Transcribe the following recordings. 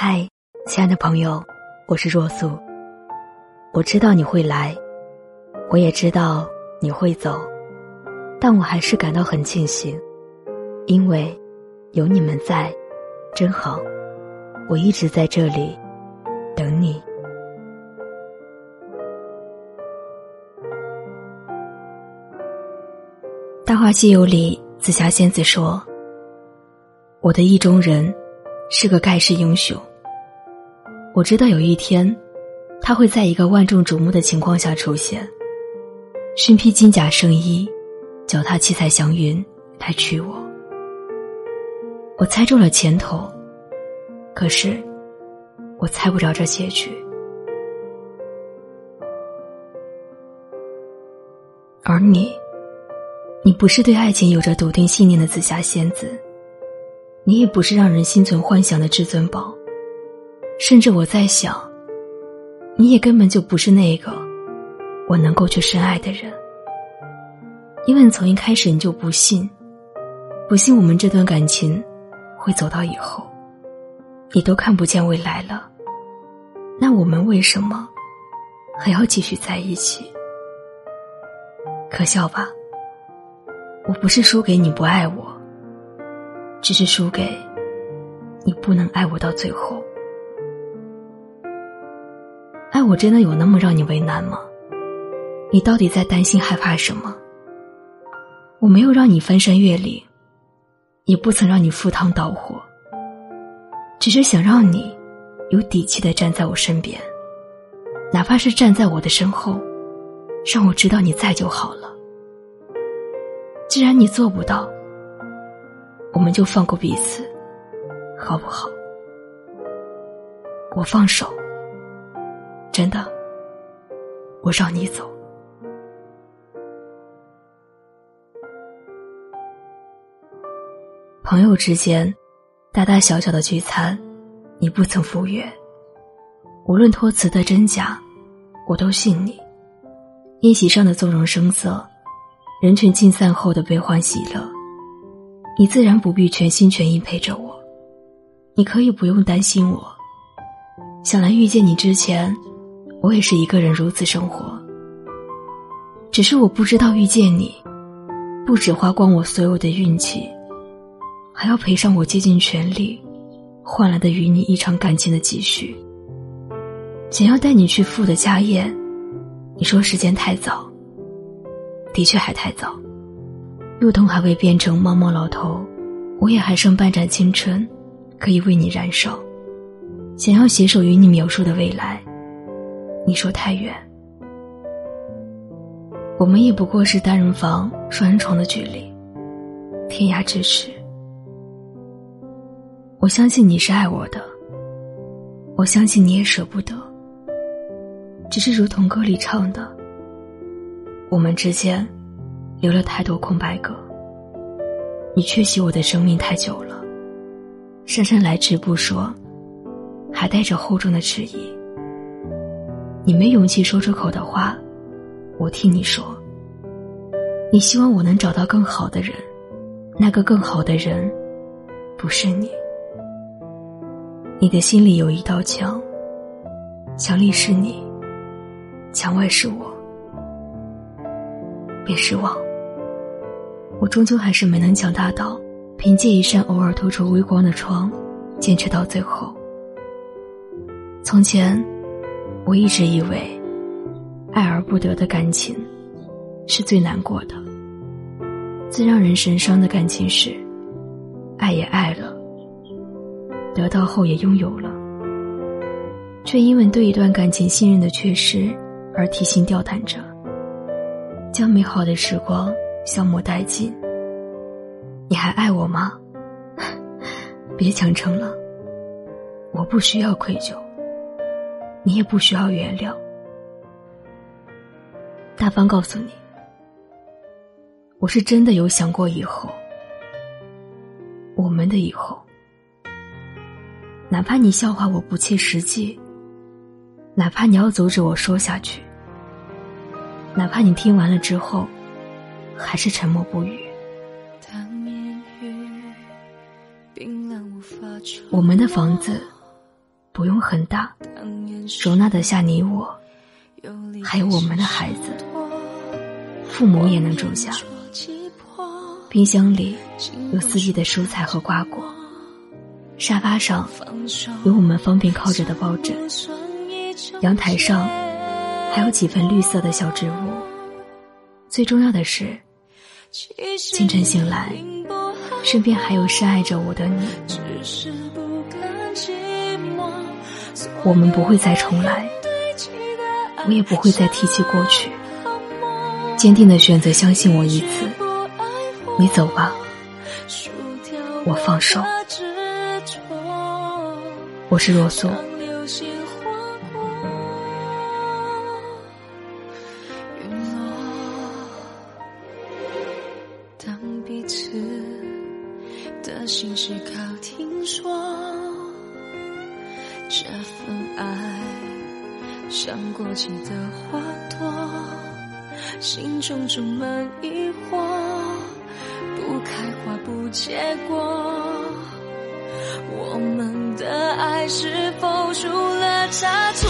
嗨，亲爱的朋友，我是若素。我知道你会来，我也知道你会走，但我还是感到很庆幸，因为有你们在，真好。我一直在这里等你。大话西游里，紫霞仙子说，我的意中人是个盖世英雄，我知道有一天他会在一个万众瞩目的情况下出现，身披金甲圣衣，脚踏七彩祥云来娶我。我猜中了前头，可是我猜不着这结局。而你不是对爱情有着笃定信念的紫霞仙子，你也不是让人心存幻想的至尊宝，甚至我在想，你也根本就不是那个我能够去深爱的人，因为从一开始你就不信我们这段感情会走到以后，你都看不见未来了，那我们为什么还要继续在一起？可笑吧，我不是输给你不爱我，只是输给你不能爱我到最后。爱我真的有那么让你为难吗？你到底在担心害怕什么？我没有让你翻山越岭，也不曾让你赴汤蹈火，只是想让你有底气地站在我身边，哪怕是站在我的身后，让我知道你在就好了。既然你做不到，我们就放过彼此，好不好？我放手，真的，我让你走。朋友之间，大大小小的聚餐，你不曾赴约，无论托词的真假，我都信你。宴席上的纵容声色，人群尽散后的悲欢喜乐，你自然不必全心全意陪着我，你可以不用担心我。想来遇见你之前，我也是一个人如此生活，只是我不知道遇见你不只花光我所有的运气，还要赔上我竭尽全力换来的与你一场感情的积蓄。想要带你去赴的家宴，你说时间太早，的确还太早，路灯还未变成茫茫老头，我也还剩半盏青春可以为你燃烧。想要携手与你描述的未来，你说太远，我们也不过是单人房双人床的距离，天涯咫尺。我相信你是爱我的，我相信你也舍不得，只是如同歌里唱的，我们之间留了太多空白格，你缺席我的生命太久了，姗姗来迟不说，还带着厚重的迟疑。你没勇气说出口的话，我替你说。你希望我能找到更好的人，那个更好的人不是你。你的心里有一道墙，墙里是你，墙外是我。别失望，我终究还是没能强大到凭借一扇偶尔透出微光的窗坚持到最后。从前我一直以为爱而不得的感情是最难过的，最让人神伤的感情是爱也爱了，得到后也拥有了，却因为对一段感情信任的缺失而提心吊胆着，将美好的时光消磨殆尽。你还爱我吗？别强撑了，我不需要愧疚，你也不需要原谅。大方告诉你，我是真的有想过以后，我们的以后，哪怕你笑话我不切实际，哪怕你要阻止我说下去，哪怕你听完了之后还是沉默不语。我们的房子不用很大，容纳得下你我，还有我们的孩子，父母也能种下。冰箱里有四季的蔬菜和瓜果，沙发上有我们方便靠着的抱枕，阳台上还有几盆绿色的小植物。最重要的是，清晨醒来，身边还有深爱着我的你。我们不会再重来，我也不会再提起过去，坚定地选择相信我一次。你走吧，我放手。我是若素。当彼此的心事靠听说，这份爱像过期的花朵，心中充满疑惑，不开花不结果。我们的爱是否出了差错？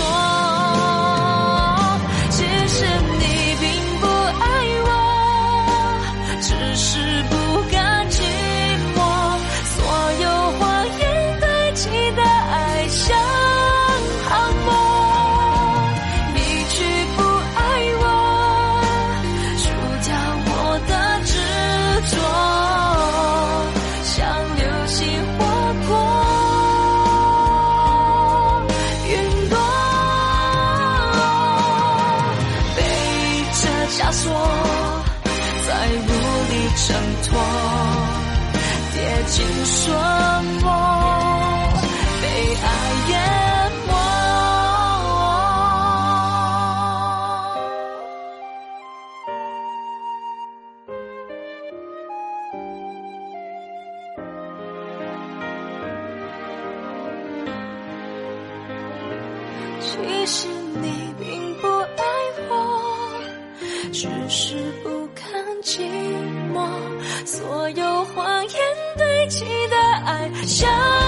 其实你并不爱我，只是不甘寂寞，所有谎言堆积的爱像泡沫。你却不爱我，除掉我的执着，像流星划过云朵，背着枷锁，再无力挣脱，跌进漩涡，被爱淹没。其实你并不爱我，只是不甘寂寞，所有谎言堆积的爱像